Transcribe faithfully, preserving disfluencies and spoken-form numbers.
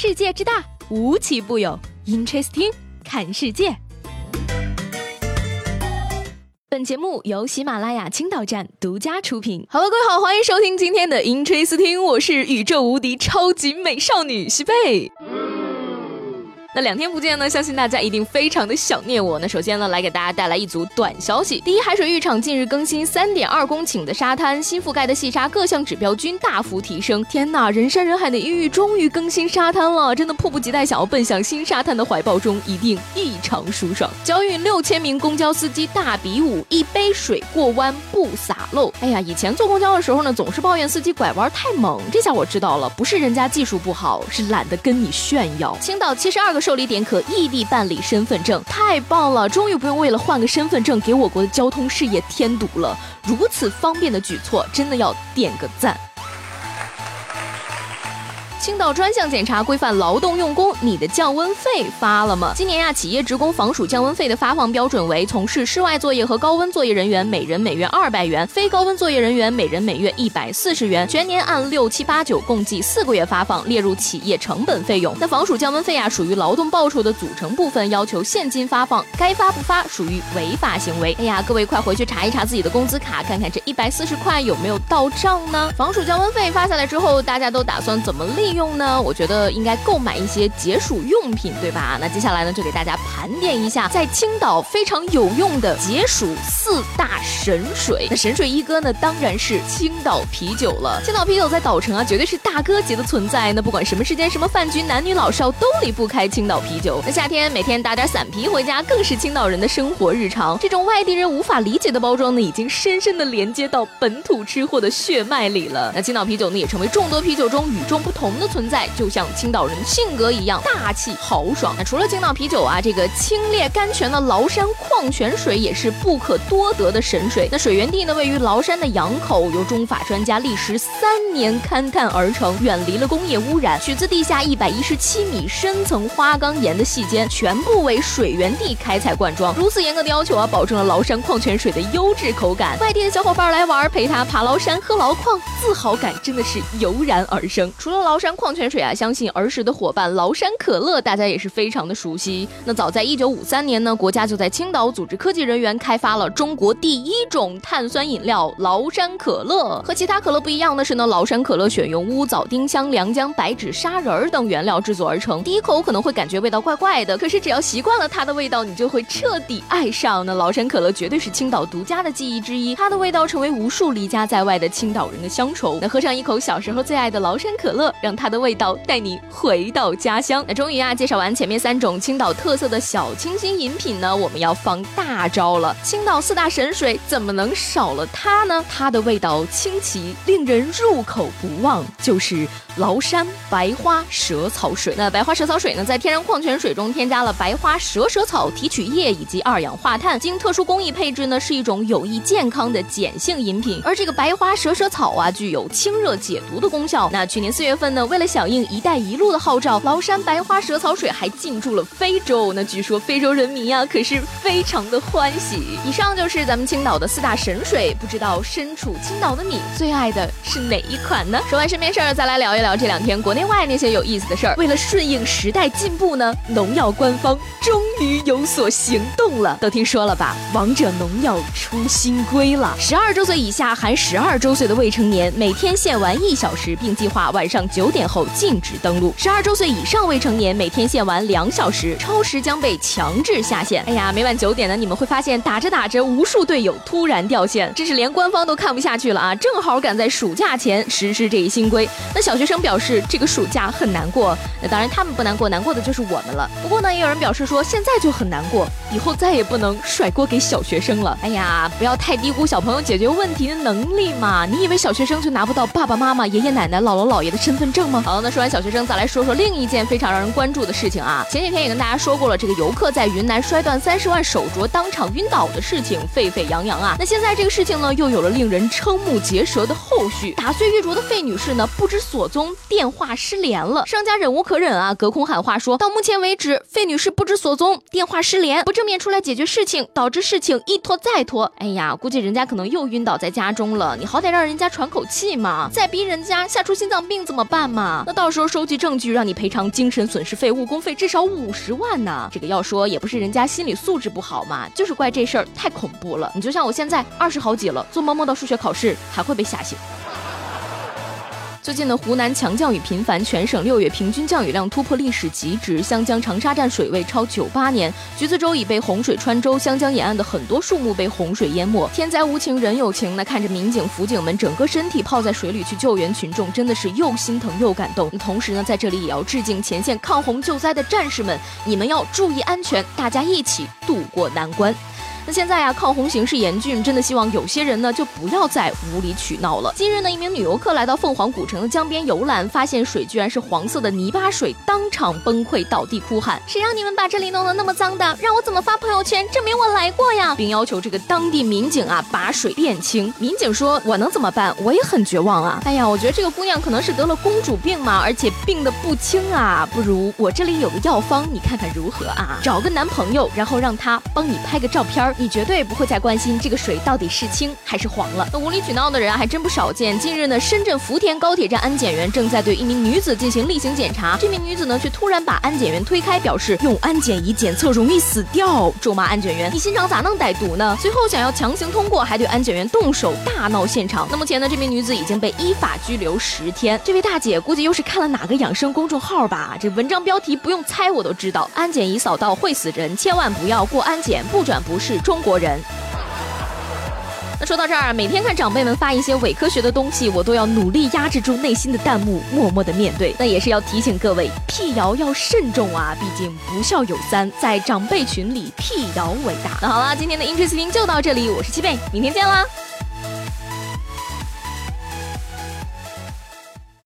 世界之大，无奇不有。Interesting， 看世界。本节目由喜马拉雅青岛站独家出品。好了，各位好，欢迎收听今天的 Interesting， 我是宇宙无敌超级美少女西贝。那两天不见呢，相信大家一定非常的想念我。那首先呢，来给大家带来一组短消息。第一，海水浴场近日更新 三点二公顷的沙滩，新覆盖的细沙各项指标均大幅提升。天哪，人山人海的阴域终于更新沙滩了，真的迫不及待想要奔向新沙滩的怀抱中，一定异常舒爽。交运六千名公交司机大比武，一杯水过弯不洒漏。哎呀，以前坐公交的时候呢，总是抱怨司机拐弯太猛，这下我知道了，不是人家技术不好，是懒得跟你炫耀。青岛七十二个。受理点可异地办理身份证，太棒了！终于不用为了换个身份证给我国的交通事业添堵了。如此方便的举措，真的要点个赞。青岛专项检查规范劳动用工，你的降温费发了吗？今年呀，企业职工房署降温费的发放标准为：从事室外作业和高温作业人员每人每月二百元，非高温作业人员每人每月一百四十元，全年按六七八九共计四个月发放，列入企业成本费用。那房署降温费呀，属于劳动报酬的组成部分，要求现金发放，该发不发属于违法行为。哎呀，各位快回去查一查自己的工资卡，看看这一百四十块有没有到账呢？房署降温费发下来之后，大家都打算怎么利？利用呢，我觉得应该购买一些解暑用品，对吧？那接下来呢，就给大家盘点一下在青岛非常有用的解暑四大神水。那神水一哥呢，当然是青岛啤酒了。青岛啤酒在岛城啊，绝对是大哥级的存在。那不管什么时间、什么饭局，男女老少都离不开青岛啤酒。那夏天每天打点散啤回家，更是青岛人的生活日常。这种外地人无法理解的包装呢，已经深深的连接到本土吃货的血脉里了。那青岛啤酒呢，也成为众多啤酒中与众不同的存在，就像青岛人的性格一样大气豪爽。那除了青岛啤酒啊，这个清冽甘泉的崂山矿泉水也是不可多得的神水。那水源地呢，位于崂山的洋口，由中法专家历时三年勘探而成，远离了工业污染，取自地下一百一十七米深层花岗岩的细间，全部为水源地开采灌装。如此严格的要求啊，保证了崂山矿泉水的优质口感。外地的小伙伴来玩，陪他爬崂山喝崂矿，自豪感真的是油然而生。除了崂山矿泉水啊，相信儿时的伙伴崂山可乐大家也是非常的熟悉。那早在一九五三年呢，国家就在青岛组织科技人员开发了中国第一种碳酸饮料崂山可乐。和其他可乐不一样的是呢，崂山可乐选用乌枣、丁香、良姜、白芷、砂仁等原料制作而成。第一口可能会感觉味道怪怪的，可是只要习惯了它的味道，你就会彻底爱上。那崂山可乐绝对是青岛独家的记忆之一，它的味道成为无数离家在外的青岛人的乡愁。那喝上一口小时候最爱的崂山可乐，让它的味道带你回到家乡。那终于啊，介绍完前面三种青岛特色的小清新饮品呢，我们要放大招了。青岛四大神水怎么能少了它呢？它的味道清奇，令人入口不忘，就是崂山白花蛇草水。那白花蛇草水呢，在天然矿泉水中添加了白花蛇蛇草提取液以及二氧化碳，经特殊工艺配制呢，是一种有益健康的碱性饮品。而这个白花蛇蛇草啊，具有清热解毒的功效。那去年四月份呢，为了响应一带一路的号召，崂山白花蛇草水还进驻了非洲。那据说非洲人民啊，可是非常的欢喜。以上就是咱们青岛的四大神水，不知道身处青岛的你最爱的是哪一款呢？说完身边事儿，再来聊一聊这两天国内外那些有意思的事儿。为了顺应时代进步呢，农药官方终于有所行动了。都听说了吧，王者农药出新规了，十二周岁以下含十二周岁的未成年，每天限玩一小时，并计划晚上九点。点后禁止登录。十二周岁以上未成年每天限玩两小时，超时将被强制下线。哎呀，每晚九点呢，你们会发现打着打着，无数队友突然掉线，真是连官方都看不下去了啊！正好赶在暑假前实施这一新规。那小学生表示这个暑假很难过，那当然他们不难过，难过的就是我们了。不过呢，也有人表示说现在就很难过，以后再也不能甩锅给小学生了。哎呀，不要太低估小朋友解决问题的能力嘛！你以为小学生就拿不到爸爸妈妈、爷爷奶奶、姥姥姥爷的身份证？好，那说完小学生，再来说说另一件非常让人关注的事情啊。前几天也跟大家说过了，这个游客在云南摔断三十万手镯当场晕倒的事情沸沸扬扬啊。那现在这个事情呢，又有了令人瞠目结舌的后续。打碎玉镯的费女士呢，不知所踪，电话失联了。商家忍无可忍啊，隔空喊话说，到目前为止，费女士不知所踪，电话失联，不正面出来解决事情，导致事情一拖再拖。哎呀，估计人家可能又晕倒在家中了，你好歹让人家喘口气嘛，再逼人家吓出心脏病怎么办嘛？嘛，那到时候收集证据让你赔偿精神损失费、误工费至少五十万呢。这个要说也不是人家心理素质不好嘛，就是怪这事儿太恐怖了。你就像我现在二十好几了，做梦梦到数学考试还会被吓醒。最近的湖南强降雨频繁，全省六月平均降雨量突破历史极值，湘江长沙站水位超九八年，橘子洲已被洪水穿州，湘江沿岸的很多树木被洪水淹没。天灾无情人有情，那看着民警辅警们整个身体泡在水里去救援群众，真的是又心疼又感动。同时呢，在这里也要致敬前线抗洪救灾的战士们，你们要注意安全，大家一起渡过难关。那现在呀、啊，抗洪形势严峻，真的希望有些人呢就不要再无理取闹了。近日呢，一名女游客来到凤凰古城的江边游览，发现水居然是黄色的泥巴水，当场崩溃倒地哭喊：“谁让你们把这里弄得那么脏的？让我怎么发朋友圈证明我来过呀？”并要求这个当地民警啊把水变清。民警说：“我能怎么办？我也很绝望啊！哎呀，我觉得这个姑娘可能是得了公主病嘛，而且病得不轻啊。不如我这里有个药方，你看看如何啊？找个男朋友，然后让他帮你拍个照片。”你绝对不会再关心这个水到底是清还是黄了。那无理取闹的人还真不少见。近日呢，深圳福田高铁站安检员正在对一名女子进行例行检查，这名女子呢却突然把安检员推开，表示用安检仪检测容易死掉，咒骂安检员你心肠咋能歹毒呢？随后想要强行通过，还对安检员动手，大闹现场。那目前呢，这名女子已经被依法拘留十天。这位大姐估计又是看了哪个养生公众号吧，这文章标题不用猜我都知道，安检仪扫到会死人，千万不要过安检，不转不是中国人。那说到这儿，每天看长辈们发一些伪科学的东西，我都要努力压制住内心的弹幕，默默的面对。那也是要提醒各位，辟谣要慎重啊，毕竟不孝有三，在长辈群里辟谣为大。那好了，今天的Interesting就到这里，我是七贝，明天见啦。